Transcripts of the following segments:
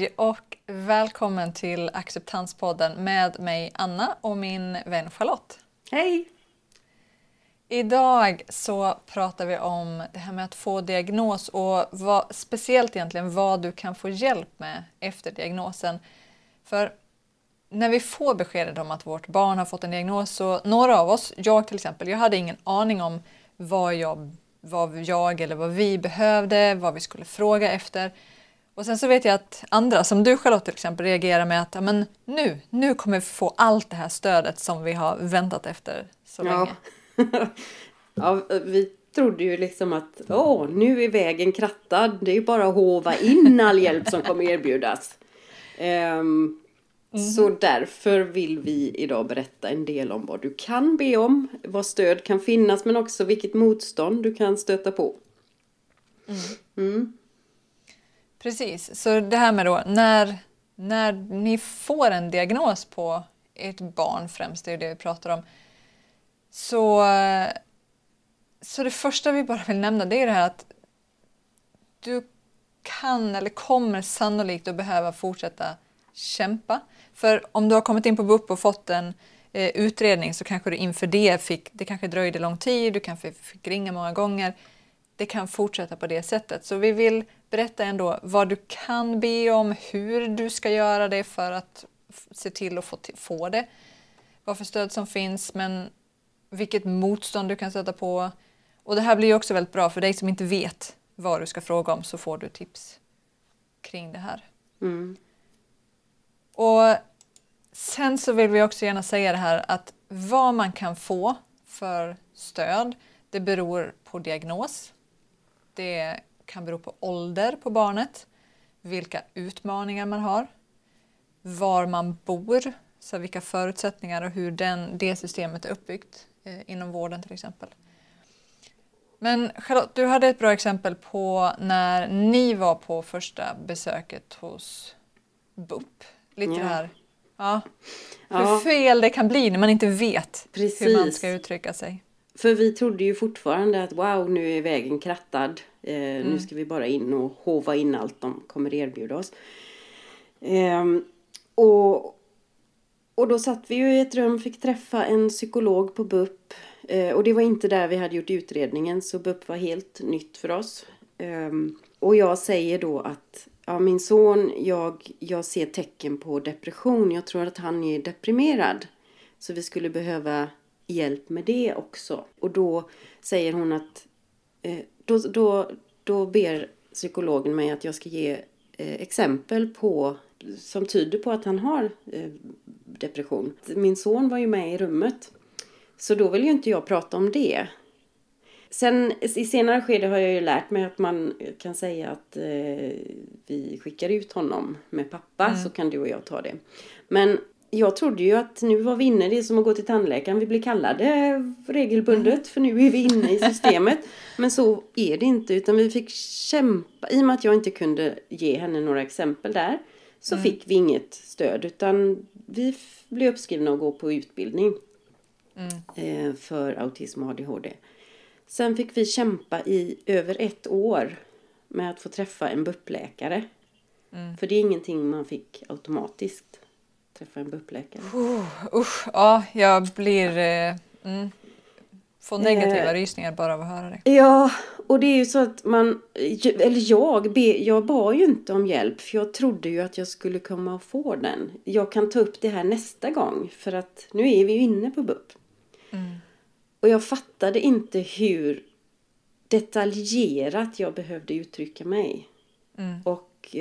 Hej och välkommen till Acceptanspodden med mig Anna och min vän Charlotte. Hej! Idag så pratar vi om det här med att få diagnos och speciellt egentligen vad du kan få hjälp med efter diagnosen. För när vi får beskedet om att vårt barn har fått en diagnos så några av oss, jag till exempel, jag hade ingen aning om vad jag eller vad vi behövde, vad vi skulle fråga efter. Och sen så vet jag att andra, som du Charlotte till exempel, reagerar med att men nu kommer vi få allt det här stödet som vi har väntat efter så länge. Ja, vi trodde ju liksom att nu är vägen krattad. Det är ju bara att hova in all hjälp som kommer erbjudas. Så därför vill vi idag berätta en del om vad du kan be om, vad stöd kan finnas, men också vilket motstånd du kan stöta på. Precis, så det här med då, när ni får en diagnos på ett barn främst, det är det vi pratar om. Så det första vi bara vill nämna, det är det här att du kan eller kommer sannolikt att behöva fortsätta kämpa. För om du har kommit in på BUP och fått en utredning så kanske du inför det kanske dröjde lång tid, du kanske fick ringa många gånger. Det kan fortsätta på det sättet. Så vi vill berätta ändå vad du kan be om, hur du ska göra det för att se till att få det. Vad för stöd som finns, men vilket motstånd du kan stöta på. Och det här blir ju också väldigt bra för dig som inte vet vad du ska fråga om, så får du tips kring det här. Och sen så vill vi också gärna säga det här att vad man kan få för stöd, det beror på diagnos. Det kan bero på ålder på barnet, vilka utmaningar man har, var man bor, så vilka förutsättningar och hur det systemet är uppbyggt inom vården till exempel. Men Charlotte, du hade ett bra exempel på när ni var på första besöket hos BUP. Lite här. Ja. Hur fel det kan bli när man inte vet hur man ska uttrycka sig. För vi trodde ju fortfarande att nu är vägen krattad. Nu ska vi bara in och hova in allt de kommer erbjuda oss. Och då satt vi ju i ett rum, fick träffa en psykolog på BUP. Och det var inte där vi hade gjort utredningen, så BUP var helt nytt för oss. Och jag säger då att min son, jag ser tecken på depression. Jag tror att han är deprimerad. Så vi skulle behöva hjälp med det också. Och då säger hon att då ber psykologen mig att jag ska ge exempel på som tyder på att han har depression. Min son var ju med i rummet. Så då vill ju inte jag prata om det. Sen i senare skede har jag ju lärt mig att man kan säga att vi skickar ut honom med pappa, så kan du och jag ta det. Men jag trodde ju att nu var vi inne, det är som att gå till tandläkaren. Vi blir kallade regelbundet för nu är vi inne i systemet. Men så är det inte, utan vi fick kämpa. I och med att jag inte kunde ge henne några exempel där så fick vi inget stöd, utan vi blev uppskrivna att gå på utbildning för autism och ADHD. Sen fick vi kämpa i över 1 år med att få träffa en BUP-läkare. För det är ingenting man fick automatiskt, träffa en BUP-läkare. Jag blir får negativa rysningar bara av att höra det. Ja, och det är ju så att jag bad ju inte om hjälp, för jag trodde ju att jag skulle komma och få den. Jag kan ta upp det här nästa gång, för att nu är vi ju inne på BUP. Och jag fattade inte hur detaljerat jag behövde uttrycka mig. Och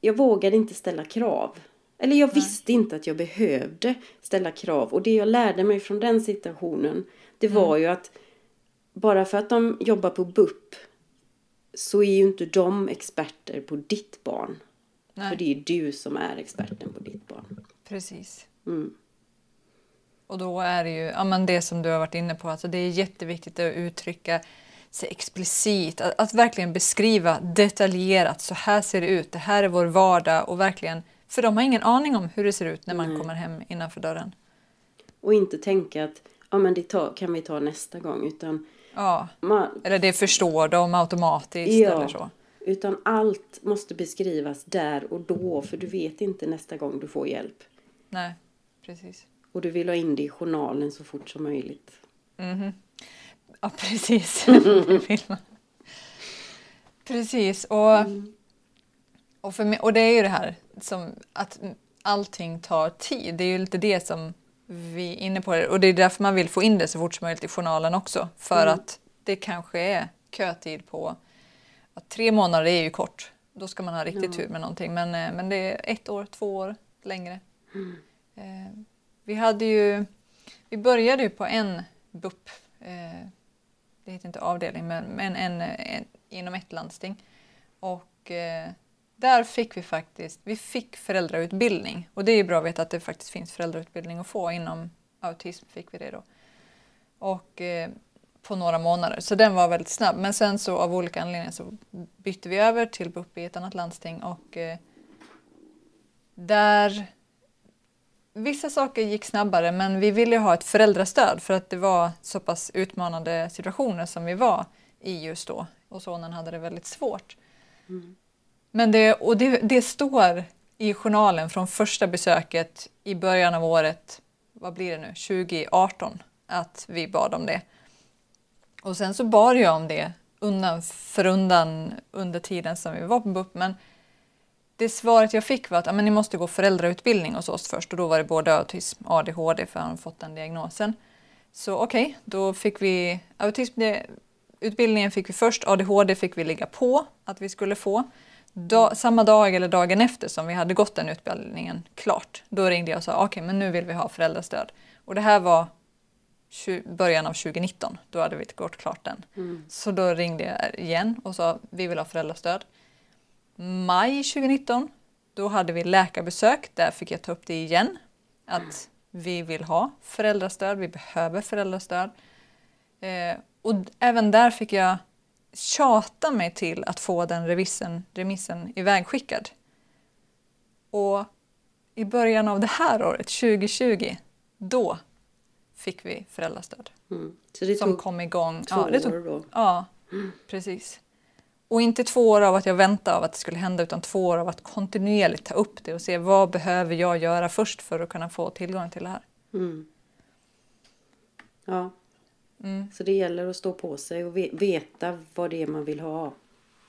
jag vågade inte ställa krav. Eller jag visste inte att jag behövde ställa krav. Och det jag lärde mig från den situationen, det var ju att bara för att de jobbar på BUP så är ju inte de experter på ditt barn. Nej. För det är du som är experten på ditt barn. Precis. Och då är det ju det som du har varit inne på. Alltså det är jätteviktigt att uttrycka sig explicit. Att verkligen beskriva detaljerat. Så här ser det ut. Det här är vår vardag. Och verkligen, för de har ingen aning om hur det ser ut när man kommer hem innanför dörren. Och inte tänka att kan vi ta nästa gång. Utan eller det förstår de automatiskt eller så. Utan allt måste beskrivas där och då. För du vet inte nästa gång du får hjälp. Nej, precis. Och du vill ha in det i journalen så fort som möjligt. Mm-hmm. Ja, precis. Precis. Och, för mig, och det är ju det här som att allting tar tid. Det är ju lite det som vi är inne på. Det. Och det är därför man vill få in det så fort som möjligt i journalen också. För att det kanske är kötid på... 3 månader är ju kort. Då ska man ha riktigt tur med någonting. Men det är 1 år, 2 år längre. Mm. Vi började ju på en BUP. Det heter inte avdelning, men en inom ett landsting. Och där fick vi faktiskt... Vi fick föräldrautbildning. Och det är ju bra att veta att det faktiskt finns föräldrautbildning att få. Inom autism fick vi det då. Och... på några månader. Så den var väldigt snabb. Men sen så av olika anledningar så bytte vi över till BUP i ett annat landsting. Och där vissa saker gick snabbare. Men vi ville ha ett föräldrastöd. För att det var så pass utmanande situationer som vi var i just då. Och sonen hade det väldigt svårt. Mm. Men det står i journalen från första besöket i början av året. Vad blir det nu? 2018. Att vi bad om det. Och sen så bad jag om det undan för undan under tiden som vi var på BUP. Men det svaret jag fick var att ni måste gå föräldrautbildning hos oss först. Och då var det både autism och ADHD för han hade fått den diagnosen. Så okej, då fick vi autismutbildningen fick vi först. ADHD fick vi ligga på att vi skulle få. Samma dag eller dagen efter som vi hade gått den utbildningen klart. Då ringde jag och sa okej, men nu vill vi ha föräldrastöd. Och det här var... början av 2019, då hade vi inte gått klart den. Mm. Så då ringde jag igen och sa vi vill ha föräldrastöd. Maj 2019, då hade vi läkarbesök. Där fick jag ta upp det igen. Att vi vill ha föräldrastöd, vi behöver föräldrastöd. Och även där fick jag tjata mig till att få den remissen ivägskickad. Och i början av det här året, 2020, då fick vi föräldrastöd. Mm. Så det som kom igång. 2 år då. Ja, precis. Och inte 2 år av att jag väntade av att det skulle hända, utan 2 år av att kontinuerligt ta upp det och se vad behöver jag göra först för att kunna få tillgång till det här. Mm. Ja. Mm. Så det gäller att stå på sig och veta vad det är man vill ha.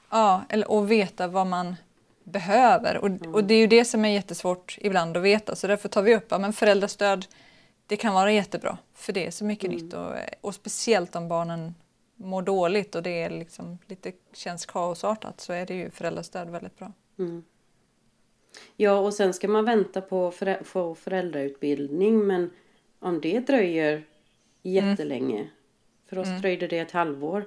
Ja, och veta vad man behöver. Och det är ju det som är jättesvårt ibland att veta. Så därför tar vi upp men föräldrastöd. Det kan vara jättebra, för det är så mycket nytt. Och speciellt om barnen mår dåligt och det är liksom lite känns kaosartat, så är det ju föräldrastöd väldigt bra. Mm. Ja, och sen ska man vänta på få föräldrautbildning, men om det dröjer jättelänge. För oss dröjde det ett halvår.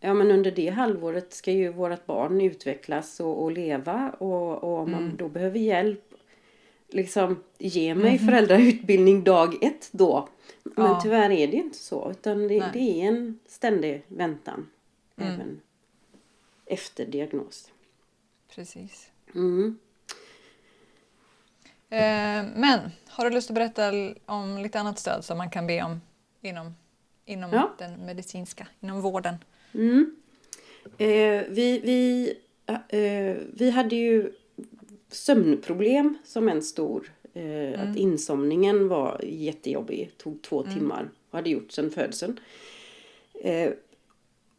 Ja, men under det halvåret ska ju vårt barn utvecklas och leva. Och om man då behöver hjälp, liksom ge mig föräldrautbildning dag 1 då. Men tyvärr är det inte så. Utan det är en ständig väntan. Även efter diagnos. Precis. Mm. Men har du lust att berätta om lite annat stöd som man kan be om inom den medicinska, inom vården? Mm. Vi hade ju sömnproblem som en stor att insomningen var jättejobbig, tog 2 timmar och hade gjort sedan födelsen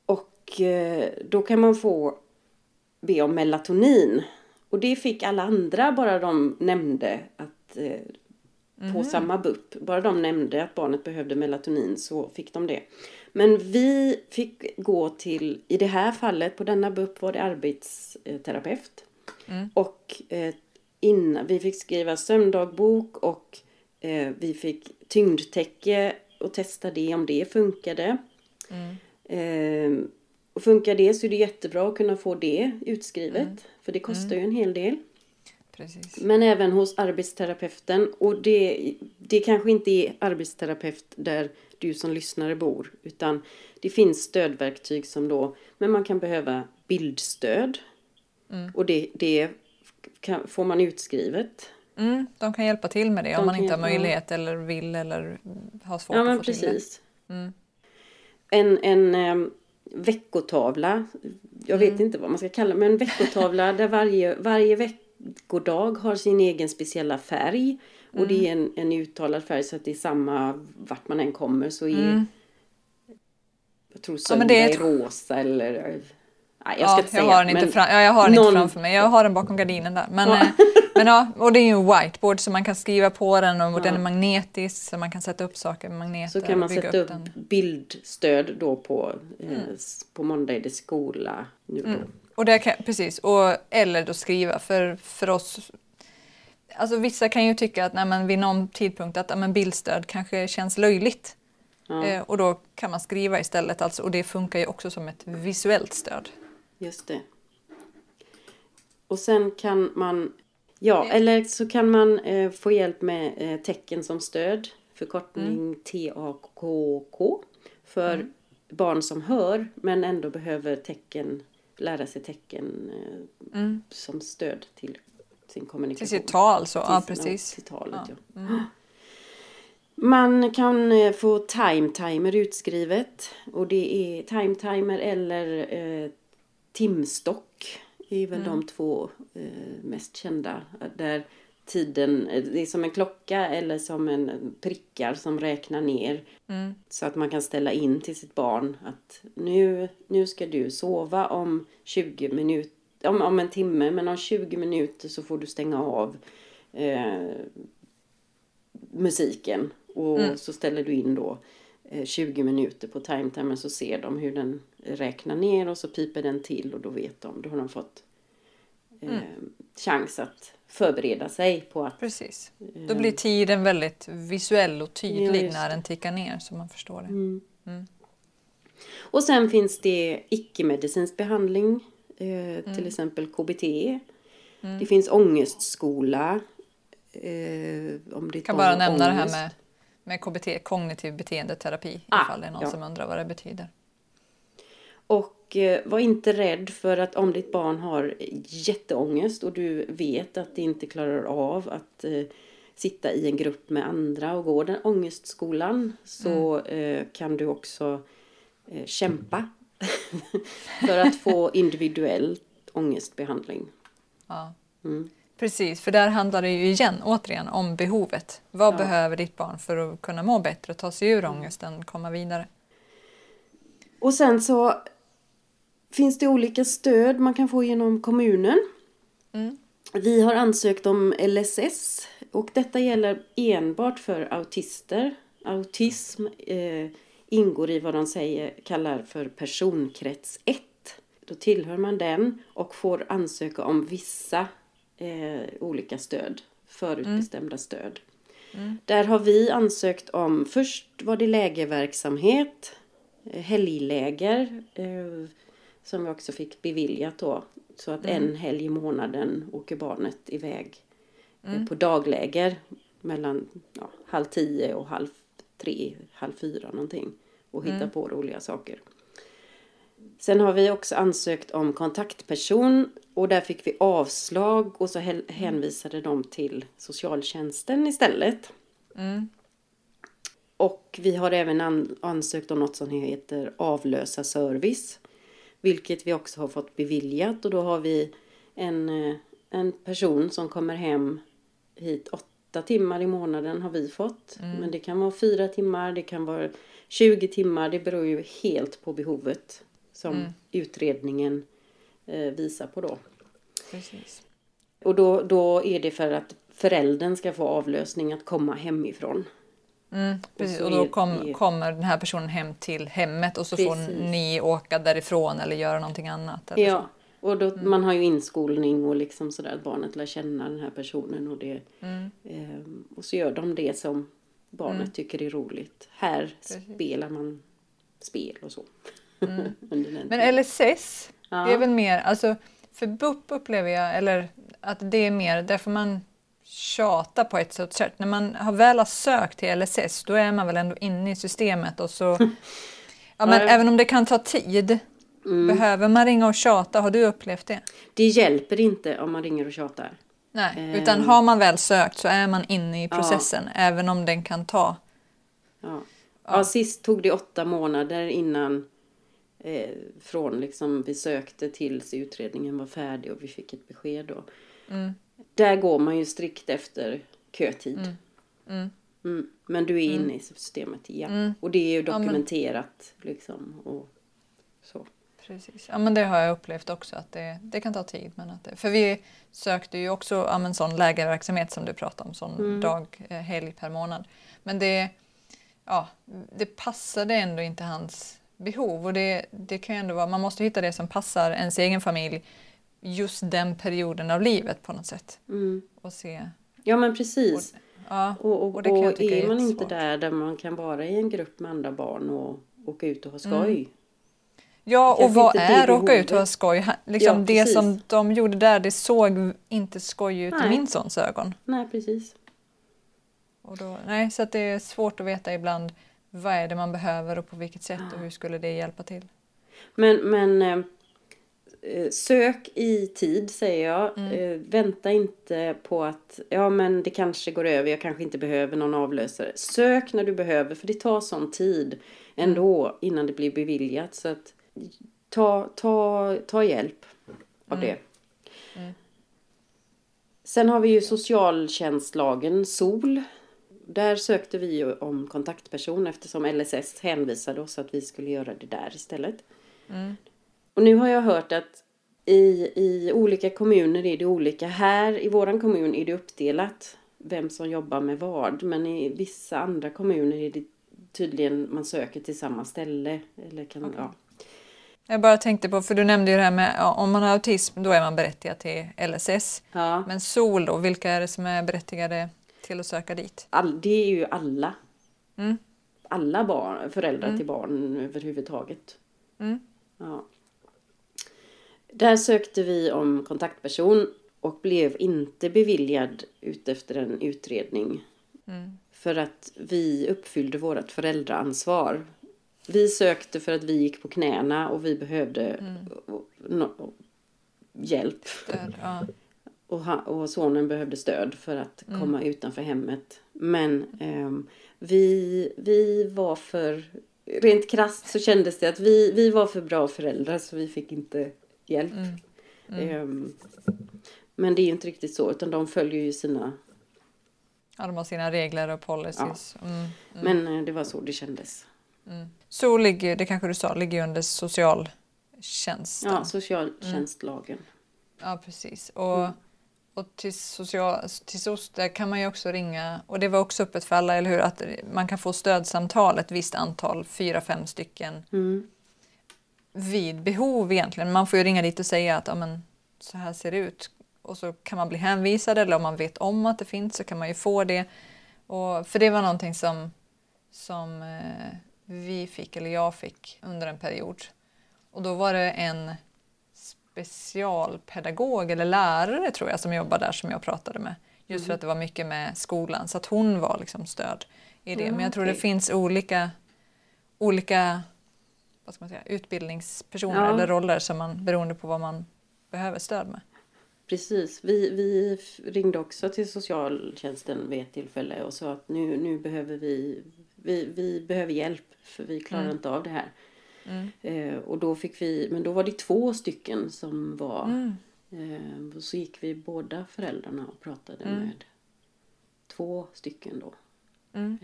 och då kan man få be om melatonin och det fick alla andra, bara de nämnde att på samma BUP, bara de nämnde att barnet behövde melatonin så fick de det, men vi fick gå till, i det här fallet på denna BUP var det arbetsterapeut. Och innan vi fick skriva sömndagbok och vi fick tyngdtäcke och testa det om det funkade. Och funkar det så är det jättebra att kunna få det utskrivet. För det kostar ju en hel del. Precis. Men även hos arbetsterapeuten. Och det kanske inte är arbetsterapeut där du som lyssnare bor. Utan det finns stödverktyg som då. Men man kan behöva bildstöd. Och det får man utskrivet. De kan hjälpa till med det om man inte har möjlighet eller vill eller har svårt att få till det. En veckotavla jag vet inte vad man ska kalla det, men en veckotavla där varje veckodag har sin egen speciella färg. Och det är en uttalad färg, så att det är samma vart man än kommer, så är jag tror söndag är rosa eller... Nej, jag ska inte säga. Jag har den inte framför mig. Jag har den bakom gardinen där. Men, men ja, och det är ju en whiteboard så man kan skriva på den och den är magnetisk så man kan sätta upp saker med magneter. Så kan man sätta upp bildstöd då på måndag är det skola nu då. Och det kan, precis, och eller då skriva för oss. Alltså vissa kan ju tycka att vid någon tidpunkt att bildstöd kanske känns löjligt. Ja. Och då kan man skriva istället. Alltså, och det funkar ju också som ett visuellt stöd. Just det. Och sen kan man... Ja, eller så kan man få hjälp med tecken som stöd. Förkortning TAKK. För barn som hör men ändå behöver tecken, lära sig tecken som stöd till sin kommunikation. Till sitt tal så, ja precis. Till talet, ja. Mm. Man kan få Time Timer utskrivet, och det är Time Timer eller timstock är väl de två mest kända, där tiden det är som en klocka eller som en prickar som räknar ner så att man kan ställa in till sitt barn att nu ska du sova om 20 minuter om en timme, men om 20 minuter så får du stänga av musiken. Och så ställer du in då 20 minuter på timetimen, så ser de hur den räknar ner och så piper den till, och då vet de, då har de fått chans att förbereda sig på att... Precis, då blir tiden väldigt visuell och tydlig när den tickar ner så man förstår det. Och sen finns det icke-medicinsk behandling, till exempel KBT. Det finns ångestskola. Om det kan bara nämna det här med KBT, kognitiv beteendeterapi, ifall det är någon som undrar vad det betyder. Och var inte rädd för att om ditt barn har jätteångest och du vet att det inte klarar av att sitta i en grupp med andra och gå den ångestskolan, så kan du också kämpa för att få individuell ångestbehandling. Ja. Precis, för där handlar det ju återigen om behovet. Vad behöver ditt barn för att kunna må bättre och ta sig ur ångesten, komma vidare? Och sen så finns det olika stöd man kan få genom kommunen. Vi har ansökt om LSS, och detta gäller enbart för autister. Autism ingår i vad de kallar för personkrets 1. Då tillhör man den och får ansöka om vissa olika stöd, förutbestämda stöd. Där har vi ansökt om, först var det lägerverksamhet, helgläger som vi också fick beviljat då, så att en helg i månaden åker barnet iväg på dagläger mellan 9:30 och 14:30, 15:30 någonting, och hitta på roliga saker. Sen har vi också ansökt om kontaktperson, och där fick vi avslag, och så hänvisade de till socialtjänsten istället. Och vi har även ansökt om något som heter avlösa service, vilket vi också har fått beviljat, och då har vi en person som kommer hem hit 8 timmar i månaden har vi fått. Men det kan vara 4 timmar, det kan vara 20 timmar, det beror ju helt på behovet som utredningen visar på då. Precis. Och då är det för att föräldern ska få avlösning att komma hemifrån. Precis. Och då kommer den här personen hem till hemmet, och så får ni åka därifrån eller göra någonting annat. Eller så. Och då, man har ju inskolning och liksom sådär att barnet lär känna den här personen, och det, och så gör de det som barnet tycker är roligt. Här spelar man spel och så. Men LSS, det är väl mer, alltså för BUP upplever jag, eller att det är mer, därför man tjatar på ett sätt. När man väl har sökt till LSS, då är man väl ändå inne i systemet, och så, men även om det kan ta tid, behöver man ringa och tjata? Har du upplevt det? Det hjälper inte om man ringer och tjatar. Nej, utan har man väl sökt så är man inne i processen, även om den kan ta. Ja, sist tog det 8 månader innan Från liksom vi sökte tills utredningen var färdig och vi fick ett besked då. Mm. Där går man ju strikt efter kötid. Mm. Mm. Mm. Men du är inne i systemet igen. Mm. Och det är ju dokumenterat liksom och så. Precis. Ja, men det har jag upplevt också att det kan ta tid. Men att för vi sökte ju också en sån lägerverksamhet som du pratade om. Sån helg per månad. Men det passade ändå inte hans behov. Och det kan ju ändå vara, man måste hitta det som passar ens egen familj just den perioden av livet på något sätt. Mm. Och se. Ja men precis. Och det kan jag tycka är man inte där man kan vara i en grupp med andra barn och åka ut och ha skoj. Mm. Ja, och vad är åka ut och ha skoj? Liksom ja, det som de gjorde där, det såg inte skoj ut i min sons ögon. Nej, precis. Och då, så att det är svårt att veta ibland vad är det man behöver och på vilket sätt och hur skulle det hjälpa till. Men sök i tid, säger jag. Vänta inte på att men det kanske går över, jag kanske inte behöver någon avlösare. Sök när du behöver, för det tar sån tid ändå innan det blir beviljat. Så att ta hjälp av det. Mm. Sen har vi ju socialtjänstlagen SOL. Där sökte vi ju om kontaktperson eftersom LSS hänvisade oss att vi skulle göra det där istället. Mm. Och nu har jag hört att i olika kommuner är det olika. Här i våran kommun är det uppdelat vem som jobbar med vad. Men i vissa andra kommuner är det tydligen man söker till samma ställe. Eller Jag bara tänkte på, för du nämnde ju det här med om man har autism då är man berättigad till LSS. Ja. Men SOL då, vilka är det som är berättigade till att söka dit? Det är ju alla. Mm. Alla föräldrar till barn överhuvudtaget. Mm. Ja. Där sökte vi om kontaktperson och blev inte beviljad utefter en utredning. Mm. För att vi uppfyllde vårt föräldraansvar. Vi sökte för att vi gick på knäna och vi behövde hjälp. Stöd, ja. Och sonen behövde stöd för att komma utanför hemmet. Men vi var för... Rent krasst så kändes det att vi var för bra föräldrar så vi fick inte... hjälp. Men det är ju inte riktigt så utan de följer ju sina de har sina regler och policies. Ja. Men det var så det kändes. Mm. Så ligger, det kanske du sa, ligger under socialtjänsten. Ja, socialtjänstlagen. Mm. Ja, precis. Och till SOS där kan man ju också ringa och det var också öppet för alla, eller hur? Att man kan få stödsamtal ett visst antal, 4-5 stycken. Mm. Vid behov egentligen. Man får ju ringa dit och säga att så här ser det ut. Och så kan man bli hänvisad eller om man vet om att det finns så kan man ju få det. Och, för det var någonting som jag fick under en period. Och då var det en specialpedagog eller lärare tror jag som jobbade där som jag pratade med. Just för att det var mycket med skolan så att hon var liksom stöd i det. Men jag tror det finns olika utbildningspersoner eller roller som man, beroende på vad man behöver stöd med. Precis. Vi ringde också till socialtjänsten vid ett tillfälle och sa att nu behöver vi behöver hjälp för vi klarar inte av det här. Mm. Och då fick vi, men då var det 2 stycken som var och så gick vi båda föräldrarna och pratade med 2 stycken då. Mm.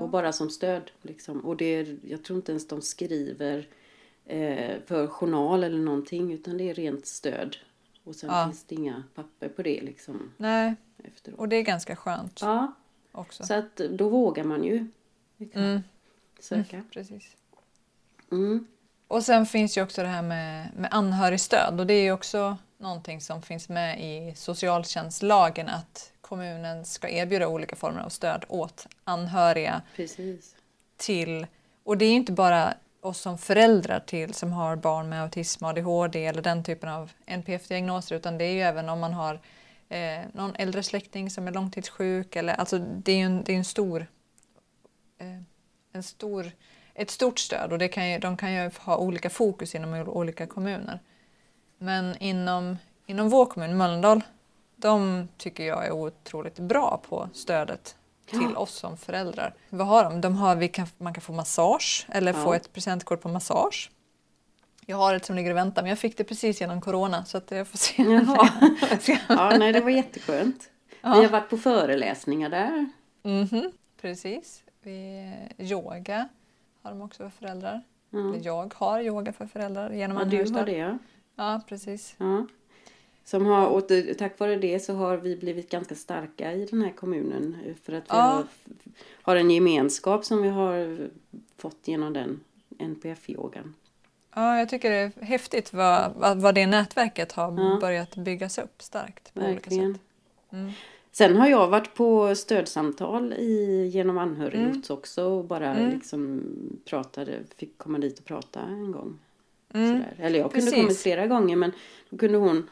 Och bara som stöd liksom. Och jag tror inte ens de skriver för journal eller någonting utan det är rent stöd. Och sen finns det inga papper på det liksom. Nej, efteråt. Och det är ganska skönt. Ja, också. Så att då vågar man ju söka. Mm, precis. Mm. Och sen finns ju också det här med anhörigstöd och det är ju också någonting som finns med i socialtjänstlagen att kommunen ska erbjuda olika former av stöd åt anhöriga. Precis. Till, och det är inte bara oss som föräldrar till som har barn med autism, ADHD eller den typen av NPF-diagnoser utan det är ju även om man har någon äldre släkting som är långtidssjuk eller, alltså det är ju ett stort stöd och de kan ju ha olika fokus inom olika kommuner. Men inom vår kommun, Mölndal, de tycker jag är otroligt bra på stödet till oss som föräldrar. Vad har de? Man kan få massage eller få ett presentkort på massage. Jag har ett som ligger och väntar, men jag fick det precis genom corona, så att jag får se. Ja, nej, det var jätteskönt. Ja. Vi har varit på föreläsningar där. Mm-hmm, precis. Yoga har de också för föräldrar. Mm. Jag har yoga för föräldrar genom anhörigstöd. Ja, du har det. Ja, precis. Ja. Som har, och tack vare det så har vi blivit ganska starka i den här kommunen. För att vi har en gemenskap som vi har fått genom den NPF-yogan. Ja, jag tycker det är häftigt vad det nätverket har börjat byggas upp starkt på olika sätt. Mm. Sen har jag varit på stödsamtal genom anhörighet också. Och bara liksom pratade, fick komma dit och prata en gång. Mm. Sådär. Eller jag kunde komma flera gånger, men då kunde hon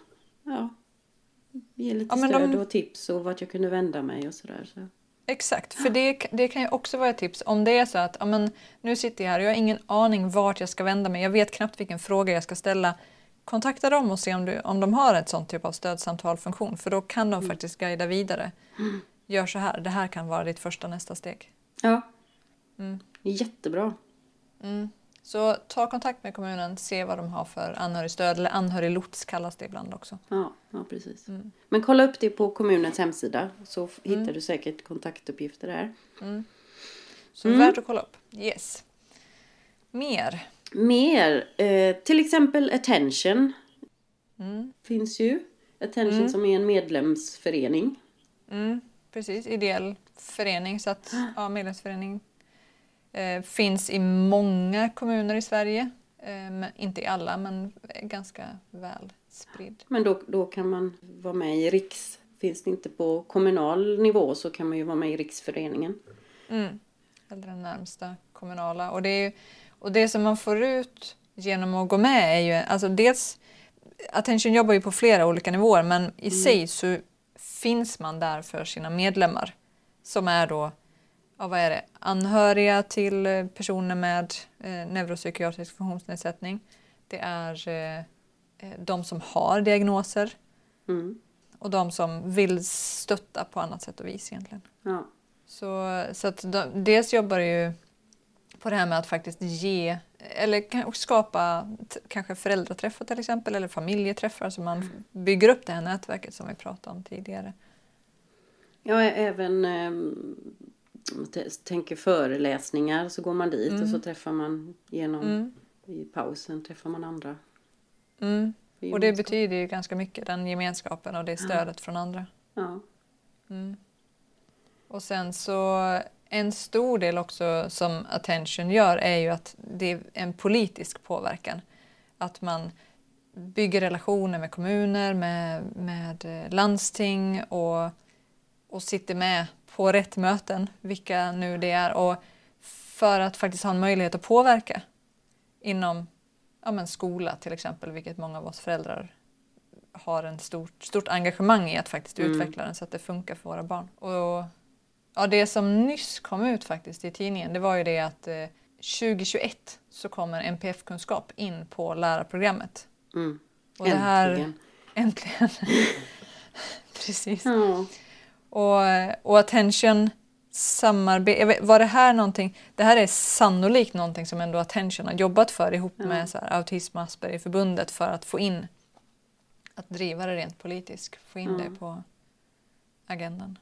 ge lite stöd och tips och vart jag kunde vända mig och sådär. Så. Exakt, för det kan ju också vara ett tips. Om det är så att nu sitter jag här och jag har ingen aning vart jag ska vända mig. Jag vet knappt vilken fråga jag ska ställa. Kontakta dem och se om de har ett sånt typ av stödsamtalfunktion. För då kan de faktiskt guida vidare. Mm. Gör så här, det här kan vara ditt första nästa steg. Ja, jättebra. Mm. Så ta kontakt med kommunen, se vad de har för anhörigstöd, eller anhöriglots kallas det ibland också. Ja precis. Mm. Men kolla upp det på kommunens hemsida så hittar du säkert kontaktuppgifter där. Mm. Så värt att kolla upp. Yes. Mer. Till exempel Attention. Finns ju. Attention som är en medlemsförening. Mm. Precis, ideell förening. Så att medlemsförening. Finns i många kommuner i Sverige. Inte i alla, men ganska väl spridd. Men då kan man vara med i Riks. Finns det inte på kommunal nivå så kan man ju vara med i Riksföreningen. Mm. Eller den närmsta kommunala. Och det som man får ut genom att gå med är ju... Alltså dels, Attention jobbar ju på flera olika nivåer. Men i sig så finns man där för sina medlemmar. Som är då... vad är det? Anhöriga till personer med neuropsykiatrisk funktionsnedsättning. Det är de som har diagnoser. Mm. Och de som vill stötta på annat sätt och vis egentligen. Ja. Så att dels jobbar det ju på det här med att faktiskt ge... Eller skapa kanske föräldraträffar till exempel. Eller familjeträffar. Så man bygger upp det här nätverket som vi pratade om tidigare. Ja, även... tänker föreläsningar så går man dit och så träffar man genom i pausen träffar man andra. Mm. Och det betyder ju ganska mycket, den gemenskapen och det stödet från andra. Ja. Mm. Och sen så en stor del också som Attention gör är ju att det är en politisk påverkan. Att man bygger relationer med kommuner, med landsting och sitter med på rätt möten, vilka nu det är, och för att faktiskt ha en möjlighet att påverka inom skola till exempel, vilket många av oss föräldrar har en stort engagemang i att faktiskt utveckla den så att det funkar för våra barn. Och det som nyss kom ut faktiskt i tidningen, det var ju det att 2021 så kommer NPF-kunskap in på lärarprogrammet. Mm. Och äntligen. Äntligen. Precis. Ja. Och Attention samarbete, var det här någonting, det här är sannolikt någonting som ändå Attention har jobbat för ihop med så här, Autism och Aspergerförbundet, för att få in, att driva det rent politiskt, få in det på agendan.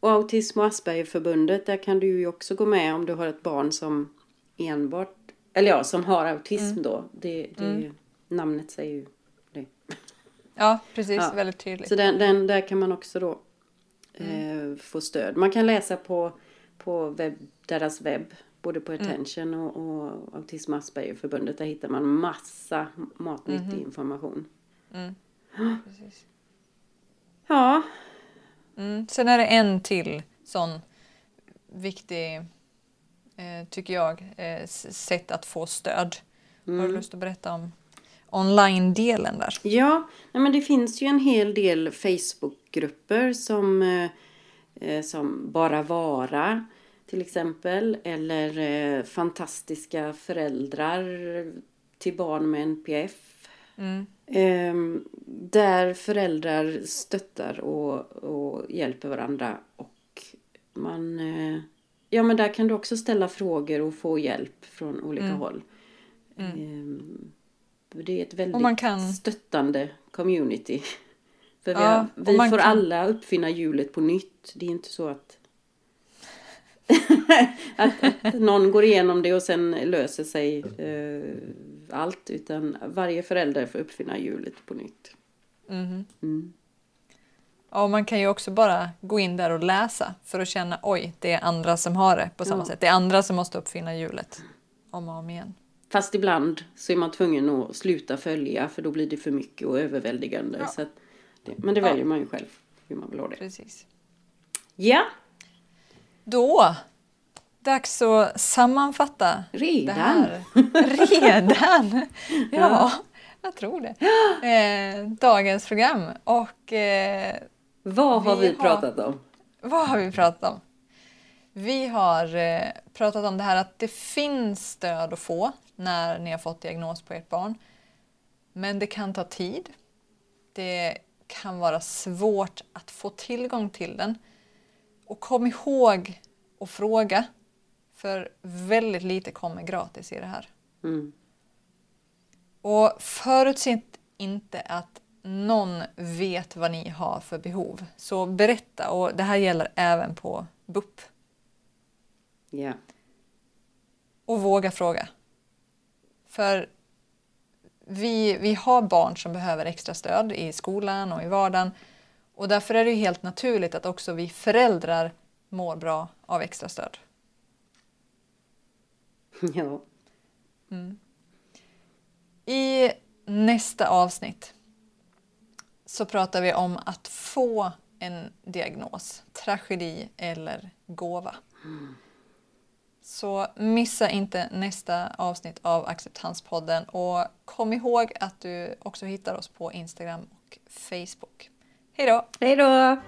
Och Autism och Aspergerförbundet, där kan du ju också gå med om du har ett barn som enbart, eller som har autism då, det namnet säger ju det. Ja, precis. Ja. Väldigt tydligt. Så där kan man också då få stöd. Man kan läsa på deras webb, både på Attention och Autism och Aspergerförbundet. Där hittar man massa matnyttig information. Mm. Precis. Ja. Mm. Sen är det en till sån viktig, tycker jag, sätt att få stöd. Har du lust att berätta om online-delen där? Ja, men det finns ju en hel del Facebookgrupper som Bara Vara till exempel, eller fantastiska föräldrar till barn med NPF. Mm. Där föräldrar stöttar och hjälper varandra, och man men där kan du också ställa frågor och få hjälp från olika håll. Det är ett väldigt stöttande community. För ja, vi får alla uppfinna hjulet på nytt. Det är inte så att att någon går igenom det och sen löser sig allt, utan varje förälder får uppfinna hjulet på nytt. Ja, man kan ju också bara gå in där och läsa för att känna, oj, det är andra som har det på samma sätt. Det är andra som måste uppfinna hjulet om och om igen. Fast ibland så är man tvungen att sluta följa, för då blir det för mycket och överväldigande. Ja. Så att men det väljer man ju själv hur man vill ha det. Precis. Ja. Då, dags att sammanfatta det här. Redan? Ja, jag tror det. Dagens program. Och vad har vi pratat om? Vad har vi pratat om? Vi har pratat om det här att det finns stöd att få när ni har fått diagnos på ert barn. Men det kan ta tid. Det kan vara svårt att få tillgång till den. Och kom ihåg att fråga. För väldigt lite kommer gratis i det här. Och förutsätt inte att någon vet vad ni har för behov. Så berätta. Och det här gäller även på BUP. Yeah. Och våga fråga. För vi har barn som behöver extra stöd i skolan och i vardagen. Och därför är det ju helt naturligt att också vi föräldrar mår bra av extra stöd. Ja. I nästa avsnitt så pratar vi om att få en diagnos, tragedi eller gåva. Så missa inte nästa avsnitt av Acceptanspodden. Och kom ihåg att du också hittar oss på Instagram och Facebook. Hej då! Hej då!